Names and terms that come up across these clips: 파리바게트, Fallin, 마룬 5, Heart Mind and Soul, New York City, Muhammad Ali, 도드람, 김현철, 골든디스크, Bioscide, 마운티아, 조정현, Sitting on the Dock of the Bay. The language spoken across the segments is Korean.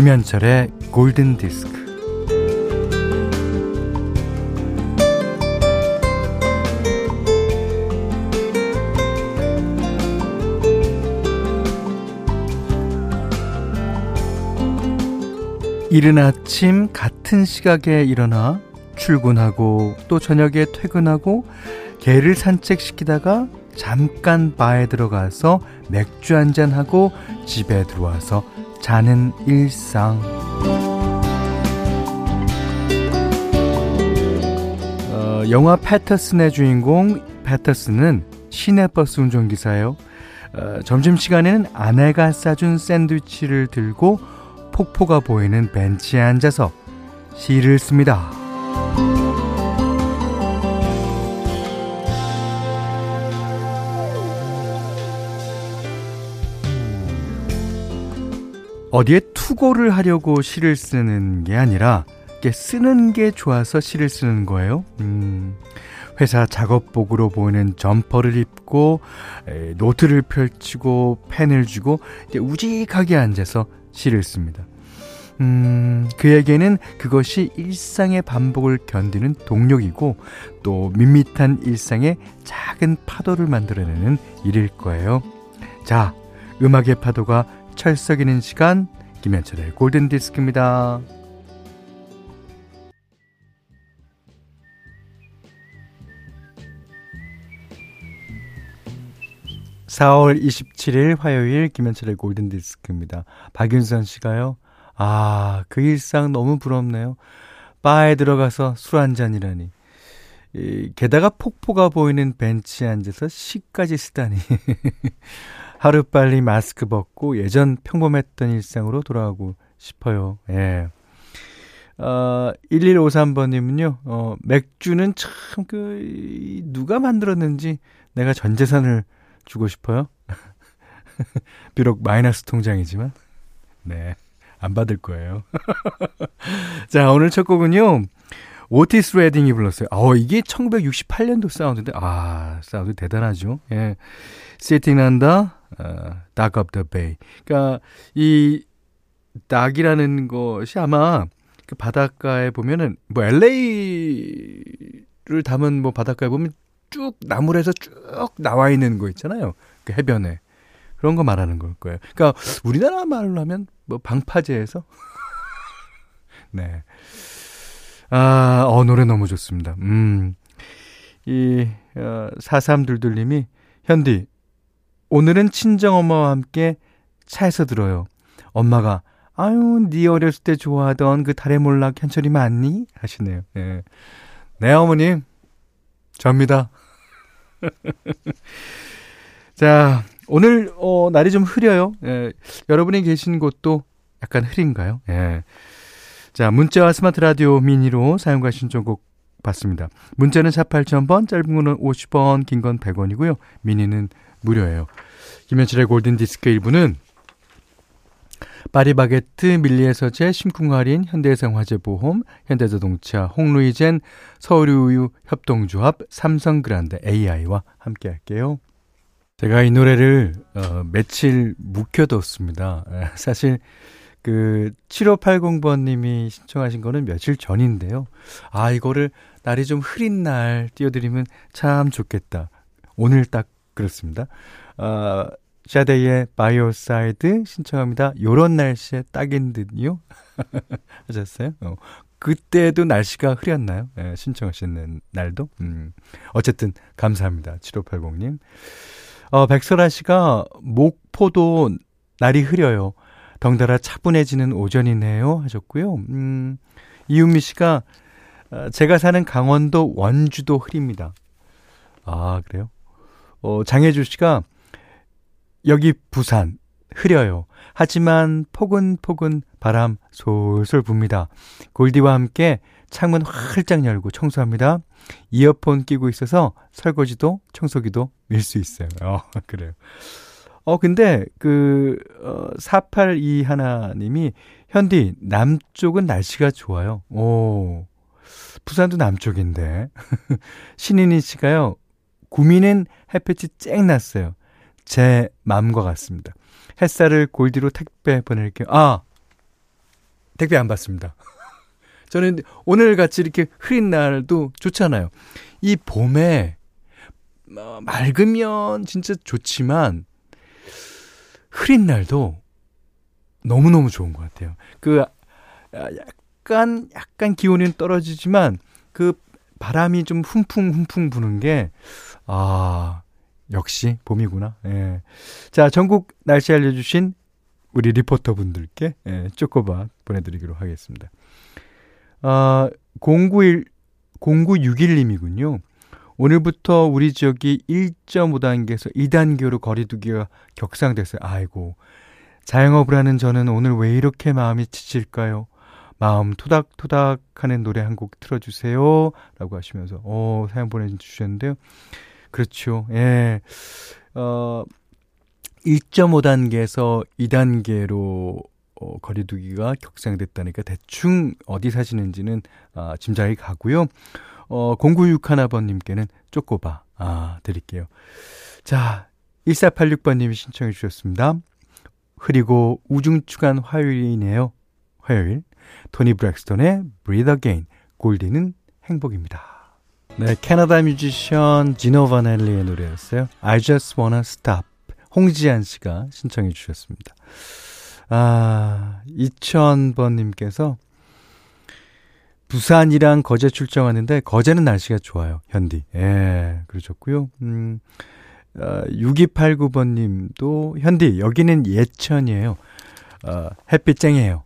김현철의 골든디스크. 이른 아침 같은 시각에 일어나 출근하고 또 저녁에 퇴근하고 개를 산책시키다가 잠깐 바에 들어가서 맥주 한잔하고 집에 들어와서 자는 일상. 영화 패터슨의 주인공 패터슨은 시내버스 운전기사예요. 점심시간에는 아내가 싸준 샌드위치를 들고 폭포가 보이는 벤치에 앉아서 시를 씁니다. 어디에 투고를 하려고 시를 쓰는 게 아니라 쓰는 게 좋아서 시를 쓰는 거예요. 회사 작업복으로 보이는 점퍼를 입고 노트를 펼치고 펜을 쥐고 우직하게 앉아서 시를 씁니다. 그에게는 그것이 일상의 반복을 견디는 동력이고 또 밋밋한 일상의 작은 파도를 만들어내는 일일 거예요. 자, 음악의 파도가 철썩이는 시간, 김현철의 골든디스크입니다. (4월 27일) 화요일 김현철의 골든디스크입니다. 박윤선 씨가요, 그 일상 너무 부럽네요. 바에 들어가서 술 한잔이라니. 게다가 폭포가 보이는 벤치에 앉아서 시까지 쓰다니. 하루빨리 마스크 벗고 예전 평범했던 일상으로 돌아가고 싶어요. 예. 1153번님은요, 맥주는 참 누가 만들었는지 내가 전 재산을 주고 싶어요. 비록 마이너스 통장이지만 네, 안 받을 거예요. 자, 오늘 첫 곡은요, 오티스 레딩이 불렀어요. 이게 1968년도 사운드인데 사운드 대단하죠. 예. Sitting on the Dock of the Bay. 그러니까 이 닥이라는 것이 아마 그 바닷가에 보면은 LA를 담은 바닷가에 보면 쭉 나물에서 쭉 나와 있는 거 있잖아요. 그 해변에. 그런 거 말하는 걸 거예요. 그러니까 우리나라 말로 하면 방파제에서 네. 노래 너무 좋습니다. 이 4322님이 현디, 오늘은 친정엄마와 함께 차에서 들어요. 엄마가 네 어렸을 때 좋아하던 그 달의 몰락 현철이 맞니? 하시네요. 네, 네 어머님 접니다. 자, 오늘 날이 좀 흐려요. 예, 여러분이 계신 곳도 약간 흐린가요? 예. 자, 문자와 스마트 라디오 미니로 사용과 신청곡 받습니다. 문자는 48,000번, 짧은 거는 50원, 긴 건 100원이고요. 미니는 무료예요. 김현철의 골든디스크 1부는 파리바게트, 밀리에서제, 심쿵할인, 현대해상화재보험, 현대자동차, 홍루이젠, 서울우유, 협동조합, 삼성그란데 AI와 함께할게요. 제가 이 노래를 며칠 묵혀뒀습니다. 사실 7580번님이 신청하신 거는 며칠 전인데요. 이거를 날이 좀 흐린 날 띄워드리면 참 좋겠다. 오늘 딱 그렇습니다. 샤데이의 바이오사이드 신청합니다. 요런 날씨에 딱인 듯요. 하셨어요? 그때도 날씨가 흐렸나요? 네, 신청하시는 날도? 어쨌든 감사합니다. 7580님. 백설아 씨가 목포도 날이 흐려요. 덩달아 차분해지는 오전이네요. 하셨고요. 이윤미 씨가 제가 사는 강원도 원주도 흐립니다. 그래요? 장혜주 씨가 여기 부산 흐려요. 하지만 포근포근 바람 솔솔 붑니다. 골디와 함께 창문 활짝 열고 청소합니다. 이어폰 끼고 있어서 설거지도 청소기도 밀 수 있어요. 그래요. 근데 482 하나님이 현디 남쪽은 날씨가 좋아요. 부산도 남쪽인데. 신인희 씨가요, 구미는 햇볕이 쨍 났어요. 제 마음과 같습니다. 햇살을 골디로 택배 보낼게요. 택배 안 받습니다. 저는 오늘같이 이렇게 흐린 날도 좋잖아요. 이 봄에 맑으면 진짜 좋지만 흐린 날도 너무너무 좋은 것 같아요. 그 약간 기온은 떨어지지만 그 바람이 좀 훈풍 부는 게 아, 역시 봄이구나. 예. 자, 전국 날씨 알려주신 우리 리포터분들께 예, 초코바 보내드리기로 하겠습니다. 아, 0961님이군요. 오늘부터 우리 지역이 1.5단계에서 2단계로 거리 두기가 격상됐어요. 아이고, 자영업을 하는 저는 오늘 왜 이렇게 마음이 지칠까요? 마음 토닥토닥 하는 노래 한 곡 틀어주세요. 라고 하시면서, 사연 보내주셨는데요. 그렇죠. 예. 1.5단계에서 2단계로 거리 두기가 격상됐다니까 대충 어디 사시는지는 짐작이 가고요. 0961번님께는 쪼꼬바 드릴게요. 자, 1486번님이 신청해 주셨습니다. 그리고 우중충한 화요일이네요. 화요일. 토니 브렉스톤의 Breathe Again. 골디는 행복입니다. 네, 캐나다 뮤지션 지노 바넬리의 노래였어요. I just wanna stop. 홍지한 씨가 신청해 주셨습니다. 아, 2000번님께서 부산이랑 거제 출장 왔는데 거제는 날씨가 좋아요. 현디. 예, 그러셨고요. 6289번님도 현디 여기는 예천이에요. 햇빛 쨍이에요.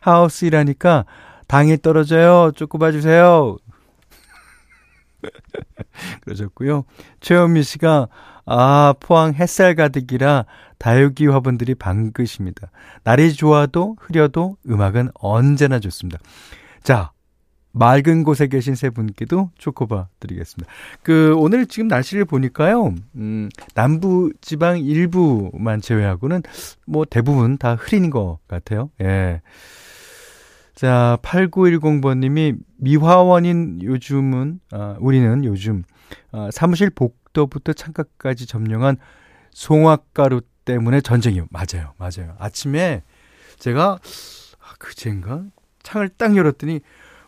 하우스 일하니까 당이 떨어져요. 쪼꼬봐 주세요. 그러셨고요. 최현미 씨가 포항 햇살 가득이라 다육이 화분들이 방긋입니다. 날이 좋아도 흐려도 음악은 언제나 좋습니다. 자, 맑은 곳에 계신 세 분께도 초코바 드리겠습니다. 그 오늘 지금 날씨를 보니까요, 남부 지방 일부만 제외하고는 뭐 대부분 다 흐린 것 같아요. 예. 자, 8910번님이 미화원인 우리는 요즘 사무실 복도부터 창가까지 점령한 송화가루 때문에 전쟁이요. 맞아요. 아침에 제가 그젠가 창을 딱 열었더니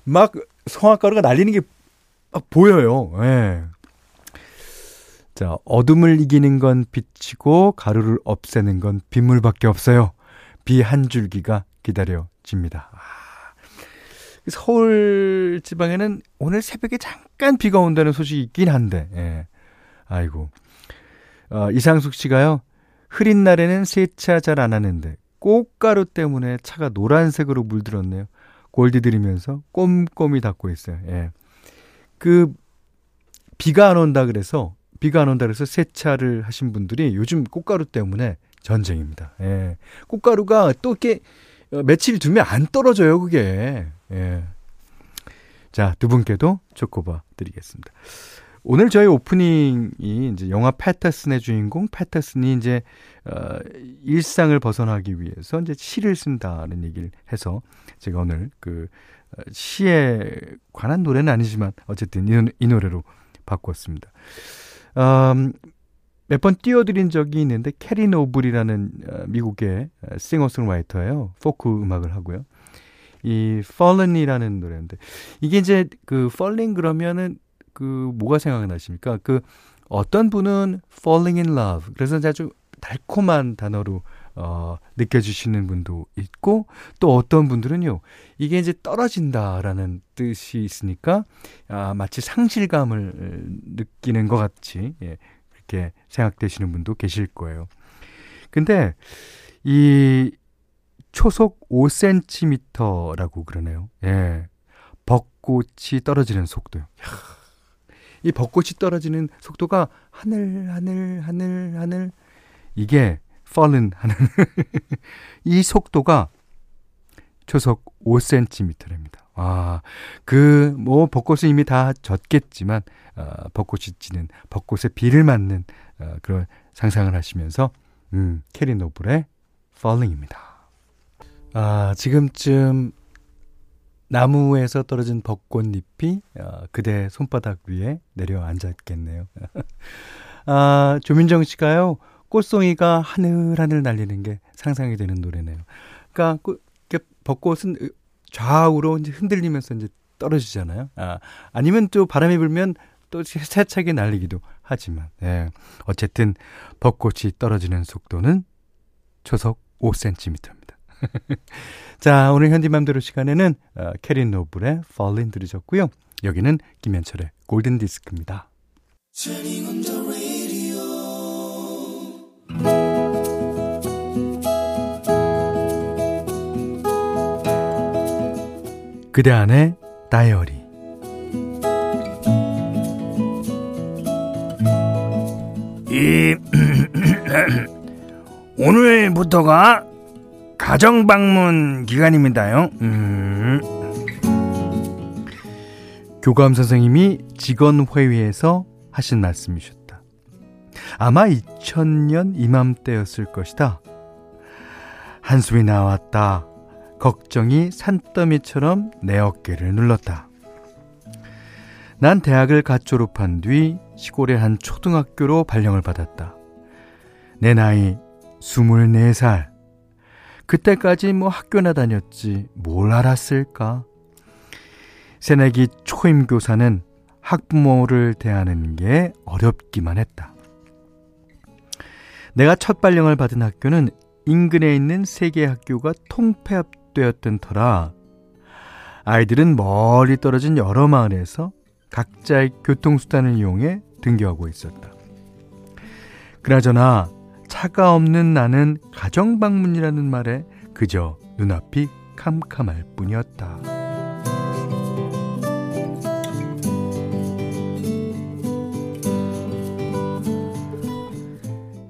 막 송화가루가 날리는 게 보여요. 예. 자, 어둠을 이기는 건 빛이고 가루를 없애는 건 빗물밖에 없어요. 비 한 줄기가 기다려집니다. 서울 지방에는 오늘 새벽에 잠깐 비가 온다는 소식이 있긴 한데, 예. 아이고. 이상숙 씨가요, 흐린 날에는 세차 잘 안 하는데, 꽃가루 때문에 차가 노란색으로 물들었네요. 골디 들이면서 꼼꼼히 닦고 있어요. 예. 비가 안 온다 그래서 세차를 하신 분들이 요즘 꽃가루 때문에 전쟁입니다. 예. 꽃가루가 또 이렇게 며칠 두면 안 떨어져요, 그게. 예. 자, 두 분께도 초코바 드리겠습니다. 오늘 저희 오프닝이 이제 영화 패터슨의 주인공 패터슨이 이제 일상을 벗어나기 위해서 이제 시를 쓴다는 얘기를 해서 제가 오늘 그 시에 관한 노래는 아니지만 어쨌든 이 노래로 바꿨습니다. 몇 번 띄워드린 적이 있는데 캐리 노블이라는 미국의 싱어송라이터예요. 포크 음악을 하고요. 이 Fallin이라는 노래인데 이게 이제 그 Fallin 그러면은 그 뭐가 생각나십니까? 그 어떤 분은 Falling in Love 그래서 아주 달콤한 단어로 느껴주시는 분도 있고 또 어떤 분들은요 이게 이제 떨어진다라는 뜻이 있으니까 마치 상실감을 느끼는 것 같이 예. 이렇게 생각되시는 분도 계실 거예요. 근데 이 초속 5cm라고 그러네요. 예. 벚꽃이 떨어지는 속도요. 이 벚꽃이 떨어지는 속도가 하늘 이게 fallen 하는 이 속도가 초속 5cm랍니다. 아, 그 뭐 벚꽃은 이미 다 졌겠지만 벚꽃이 지는 벚꽃에 비를 맞는 그런 상상을 하시면서 캐리 노블의 Falling입니다. 아, 지금쯤 나무에서 떨어진 벚꽃잎이 그대 손바닥 위에 내려앉았겠네요. 아, 조민정 씨가요. 꽃송이가 하늘하늘 날리는 게 상상이 되는 노래네요. 그러니까 벚꽃은 좌우로 이제 흔들리면서 이제 떨어지잖아요. 아, 아니면 또 바람이 불면 또 세차게 날리기도 하지만, 예. 어쨌든 벚꽃이 떨어지는 속도는 초속 5cm입니다. 자, 오늘 현지맘대로 시간에는 캐린 노블의 Fallin 들으셨고요. 여기는 김현철의 골든디스크입니다. 그대 안의 다이어리. 오늘부터가 가정방문 기간입니다요. 교감 선생님이 직원회의에서 하신 말씀이셨다. 아마 2000년 이맘때였을 것이다. 한숨이 나왔다. 걱정이 산더미처럼 내 어깨를 눌렀다. 난 대학을 갓 졸업한 뒤 시골의 한 초등학교로 발령을 받았다. 내 나이 24살. 그때까지 뭐 학교나 다녔지 뭘 알았을까? 새내기 초임교사는 학부모를 대하는 게 어렵기만 했다. 내가 첫 발령을 받은 학교는 인근에 있는 3개의 학교가 통폐합되었던 터라 아이들은 멀리 떨어진 여러 마을에서 각자의 교통수단을 이용해 등교하고 있었다. 그나저나 차가 없는 나는 가정방문이라는 말에 그저 눈앞이 캄캄할 뿐이었다.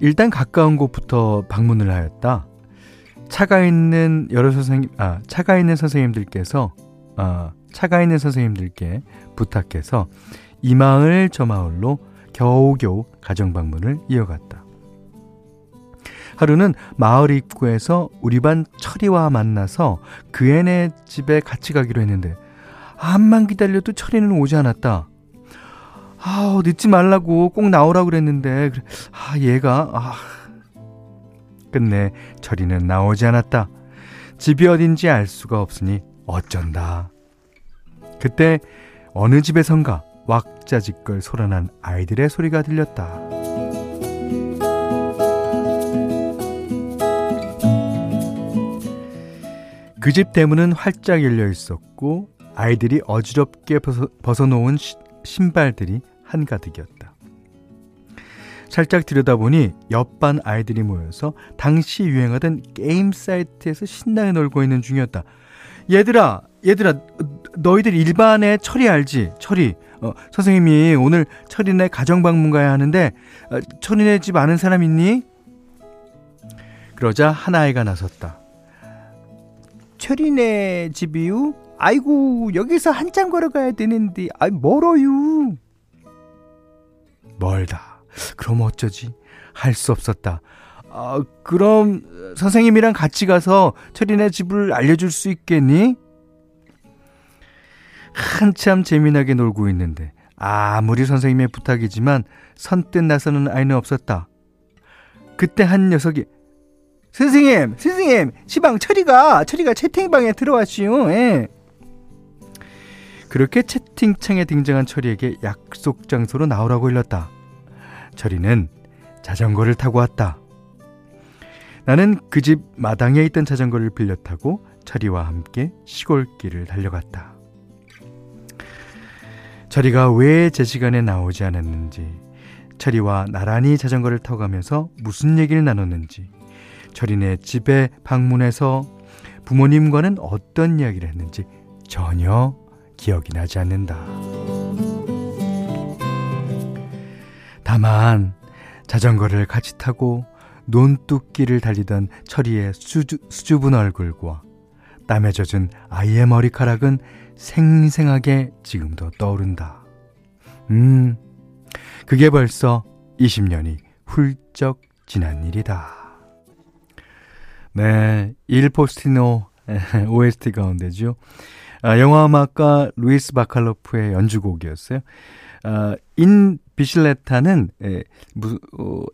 일단 가까운 곳부터 방문을 하였다. 차가 있는 선생님들께 부탁해서 이 마을 저 마을로 겨우겨우 가정방문을 이어갔다. 하루는 마을 입구에서 우리 반 철이와 만나서 그 애네 집에 같이 가기로 했는데 암만 기다려도 철이는 오지 않았다. 늦지 말라고 꼭 나오라고 그랬는데 끝내 철이는 나오지 않았다. 집이 어딘지 알 수가 없으니 어쩐다. 그때 어느 집에선가 왁자지껄 소란한 아이들의 소리가 들렸다. 그 집 대문은 활짝 열려 있었고 아이들이 어지럽게 벗어놓은 신발들이 한가득이었다. 살짝 들여다보니 옆반 아이들이 모여서 당시 유행하던 게임 사이트에서 신나게 놀고 있는 중이었다. 얘들아, 너희들 일반의 철이 알지? 철이. 선생님이 오늘 철이네 가정방문 가야 하는데 철이네 집 아는 사람 있니? 그러자 한 아이가 나섰다. 철이네 집이요? 아이고, 여기서 한참 걸어가야 되는데 멀어요. 멀다. 그럼 어쩌지? 할 수 없었다. 그럼 선생님이랑 같이 가서 철이네 집을 알려줄 수 있겠니? 한참 재미나게 놀고 있는데 아무리 선생님의 부탁이지만 선뜻 나서는 아이는 없었다. 그때 한 녀석이 선생님 시방 철이가 채팅방에 들어왔지요. 예. 그렇게 채팅창에 등장한 철이에게 약속 장소로 나오라고 일렀다. 철이는 자전거를 타고 왔다. 나는 그 집 마당에 있던 자전거를 빌려 타고 철이와 함께 시골길을 달려갔다. 철이가 왜 제 시간에 나오지 않았는지, 철이와 나란히 자전거를 타가면서 무슨 얘기를 나눴는지, 철이네 집에 방문해서 부모님과는 어떤 이야기를 했는지 전혀 기억이 나지 않는다. 다만 자전거를 같이 타고 논뚝길을 달리던 철이의 수줍은 얼굴과 땀에 젖은 아이의 머리카락은 생생하게 지금도 떠오른다. 그게 벌써 20년이 훌쩍 지난 일이다. 네, Il Postino OST 가운데죠. 영화음악가 루이스 바칼로프의 연주곡이었어요. 인 비실레타는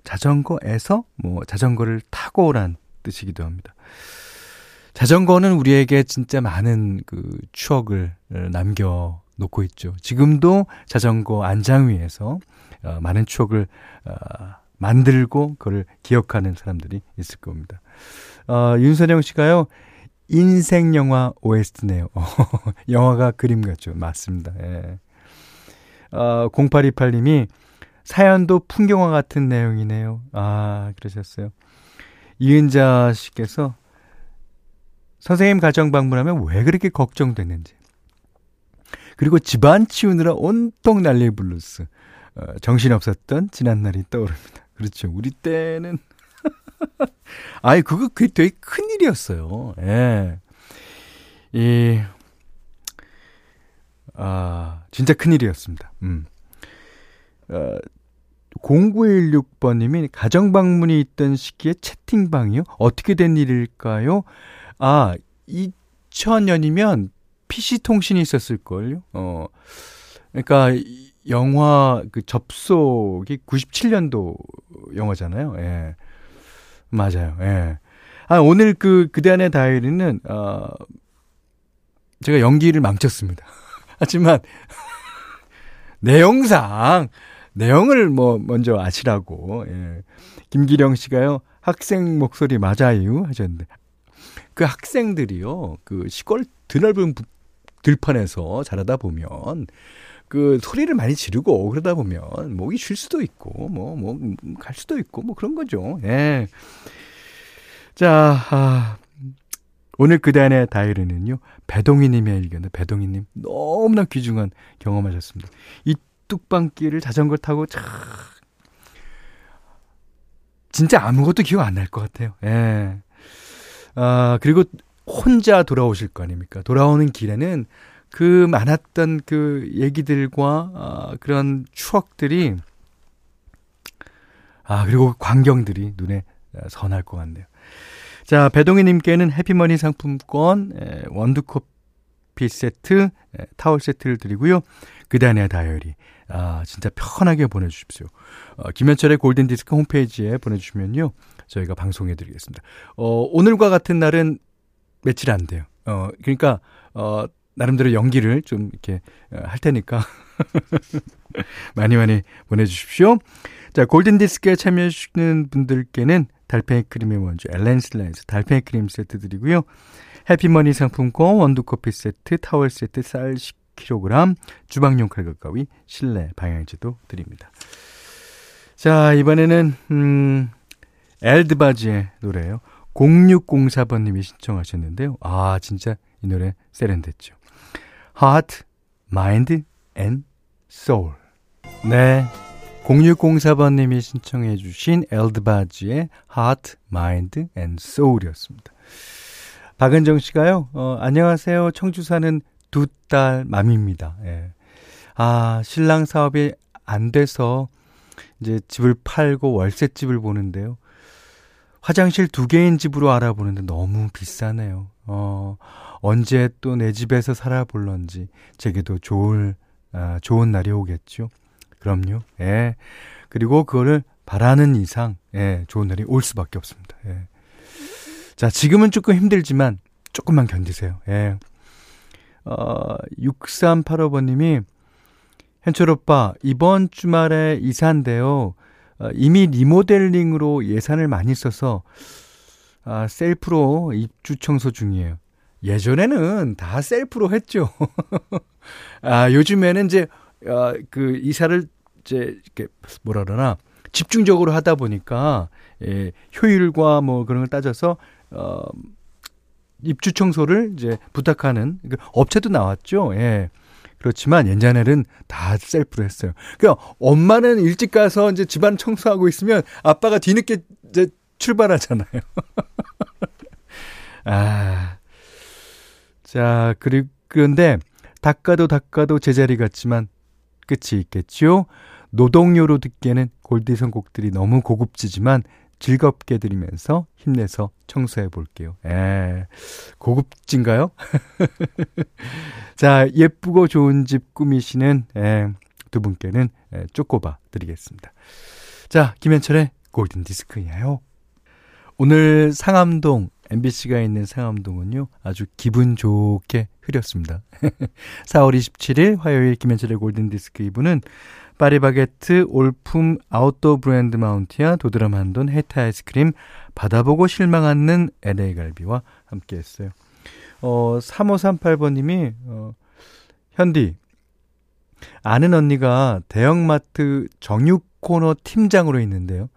자전거에서 자전거를 타고 오란 뜻이기도 합니다. 자전거는 우리에게 진짜 많은 그 추억을 남겨놓고 있죠. 지금도 자전거 안장 위에서 많은 추억을 만들고 그걸 기억하는 사람들이 있을 겁니다. 윤선영 씨가요. 인생 영화 OST네요. 영화가 그림 같죠. 맞습니다. 예. 0828님이 사연도 풍경화 같은 내용이네요. 아, 그러셨어요. 이은자 씨께서 선생님 가정 방문하면 왜 그렇게 걱정됐는지, 그리고 집안 치우느라 온통 난리의 블루스, 정신없었던 지난날이 떠오릅니다. 그렇죠. 우리 때는 아니, 그거 되게 큰일이었어요. 예. 진짜 큰일이었습니다. 0916번님이 가정방문이 있던 시기에 채팅방이요? 어떻게 된 일일까요? 아, 2000년이면 PC통신이 있었을걸요? 그러니까 영화 그 접속이 97년도 영화잖아요. 예. 맞아요. 예. 아, 오늘 그대안의 다이어리는, 제가 연기를 망쳤습니다. 하지만, 내용을 먼저 아시라고, 예. 김기령 씨가요, 학생 목소리 맞아요? 하셨는데, 그 학생들이요, 그 시골 드넓은 들판에서 자라다 보면, 그 소리를 많이 지르고 그러다 보면 목이 쉴 수도 있고 갈 수도 있고 그런 거죠. 예. 자, 오늘 그대안의 다이어리는요, 배동희님의 의견. 배동희님 너무나 귀중한 경험하셨습니다. 이 뚝방길을 자전거 타고 진짜 아무것도 기억 안 날 것 같아요. 예. 그리고 혼자 돌아오실 거 아닙니까? 돌아오는 길에는 그 많았던 그 얘기들과 그런 추억들이, 그리고 광경들이 눈에 선할 것 같네요. 자, 배동희님께는 해피머니 상품권, 원두커피 세트, 타월 세트를 드리고요. 그대안의 다이어리, 진짜 편하게 보내주십시오. 김현철의 골든디스크 홈페이지에 보내주시면요, 저희가 방송해드리겠습니다. 오늘과 같은 날은 며칠 안 돼요. 그러니까 나름대로 연기를 좀 이렇게 할 테니까 많이 보내주십시오. 자, 골든디스크에 참여해주시는 분들께는 달팽이 크림의 원조 엘렌슬라에서 달팽이 크림 세트 드리고요. 해피머니 상품권, 원두커피 세트, 타월 세트, 쌀 10kg, 주방용 칼과 가위, 실내 방향제도 드립니다. 자, 이번에는 엘드바지의 노래예요. 0604번님이 신청하셨는데요. 아, 진짜 이 노래 세련됐죠. Heart, Mind and Soul. 네, 0604번님이 신청해 주신 엘드바지의 Heart, Mind and Soul이었습니다. 박은정 씨가요, 안녕하세요, 청주 사는 두 딸 맘입니다. 예. 신랑 사업이 안 돼서 이제 집을 팔고 월세집을 보는데요, 화장실 2개인 집으로 알아보는데 너무 비싸네요. 언제 또 내 집에서 살아볼런지 제게도 좋은 날이 오겠죠. 그럼요. 예. 그리고 그거를 바라는 이상, 예, 좋은 날이 올 수밖에 없습니다. 예. 자, 지금은 조금 힘들지만 조금만 견디세요. 예. 6385번님이 현철 오빠, 이번 주말에 이사인데요, 이미 리모델링으로 예산을 많이 써서 셀프로 입주 청소 중이에요. 예전에는 다 셀프로 했죠. 요즘에는 이제 그 이사를 이제 이렇게 뭐라 그러나 집중적으로 하다 보니까, 예, 효율과 뭐 그런 걸 따져서 입주 청소를 이제 부탁하는 업체도 나왔죠. 예. 그렇지만 옛날에는 다 셀프로 했어요. 그러니까 엄마는 일찍 가서 이제 집안 청소하고 있으면 아빠가 뒤늦게 이제 출발하잖아요. 자, 그런데 닦아도 제자리 같지만 끝이 있겠죠. 노동요로 듣기에는 골디 선곡들이 너무 고급지지만 즐겁게 들으면서 힘내서 청소해 볼게요. 고급진가요? 자, 예쁘고 좋은 집 꾸미시는 두 분께는 쪼꼬바 드리겠습니다. 자, 김현철의 골든디스크예요. 오늘 상암동 MBC가 있는 상암동은요 아주 기분 좋게 흐렸습니다. 4월 27일 화요일 김현철의 골든디스크 2부는 파리바게트, 올품, 아웃도어 브랜드 마운티아, 도드람 한돈, 해타 아이스크림, 받아보고 실망하는 LA갈비와 함께했어요. 3538번님이 현디, 아는 언니가 대형마트 정육코너 팀장으로 있는데요.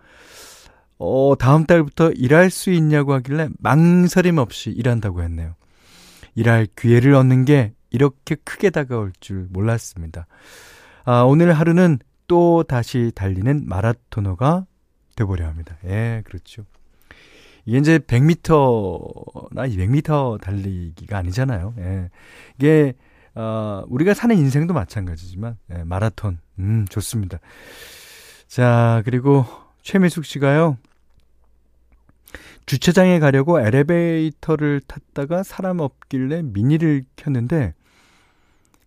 다음 달부터 일할 수 있냐고 하길래 망설임 없이 일한다고 했네요. 일할 기회를 얻는 게 이렇게 크게 다가올 줄 몰랐습니다. 아, 오늘 하루는 또 다시 달리는 마라토너가 되보려 합니다. 예, 그렇죠. 이게 이제 100m나 200m 달리기가 아니잖아요. 예. 이게, 우리가 사는 인생도 마찬가지지만, 예, 마라톤. 좋습니다. 자, 그리고 최미숙 씨가요. 주차장에 가려고 엘리베이터를 탔다가 사람 없길래 미니를 켰는데,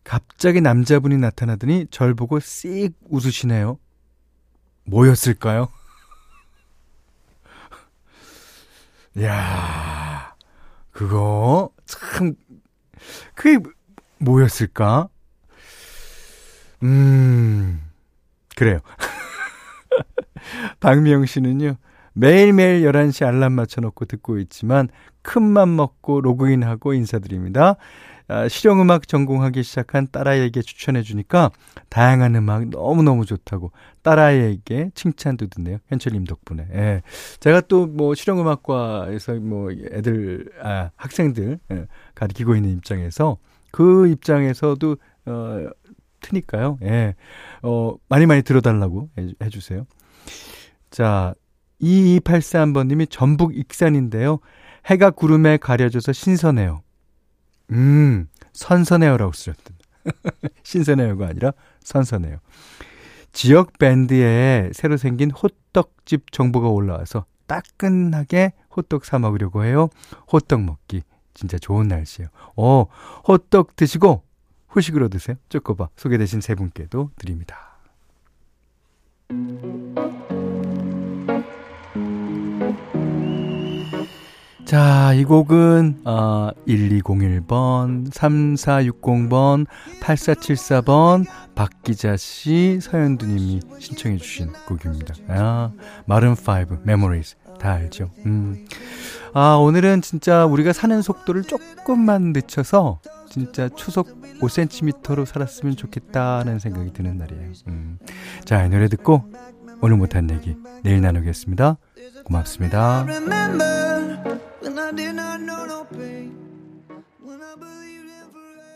갑자기 남자분이 나타나더니 절 보고 씩 웃으시네요. 뭐였을까요? 이야, 그거 참 그게 뭐였을까? 그래요. 박미영 씨는요. 매일매일 11시 알람 맞춰놓고 듣고 있지만 큰맘 먹고 로그인하고 인사드립니다. 실용음악 전공하기 시작한 딸아이에게 추천해주니까 다양한 음악 너무너무 좋다고 딸아이에게 칭찬도 듣네요. 현철님 덕분에. 예. 제가 또 뭐 실용음악과에서 뭐 학생들 가르치고 있는 입장에서 그 입장에서도 트니까요. 예. 많이 들어달라고 해주세요. 자, 2283번님이 전북 익산인데요. 해가 구름에 가려져서 신선해요. 선선해요라고 쓰셨던. 신선해요가 아니라 선선해요. 지역 밴드에 새로 생긴 호떡집 정보가 올라와서 따끈하게 호떡 사 먹으려고 해요. 호떡 먹기 진짜 좋은 날씨예요. 호떡 드시고 후식으로 드세요. 쪼꼬바 소개되신 세 분께도 드립니다. 자, 이 곡은 1201번, 3460번, 8474번 박기자씨, 서현두님이 신청해 주신 곡입니다. 아, 마룬 5 Memories 다 알죠. 아, 오늘은 진짜 우리가 사는 속도를 조금만 늦춰서 진짜 초속 5cm로 살았으면 좋겠다는 생각이 드는 날이에요. 자, 이 노래 듣고 오늘 못한 얘기 내일 나누겠습니다. 고맙습니다. When I did not know no pain, when I believed in forever.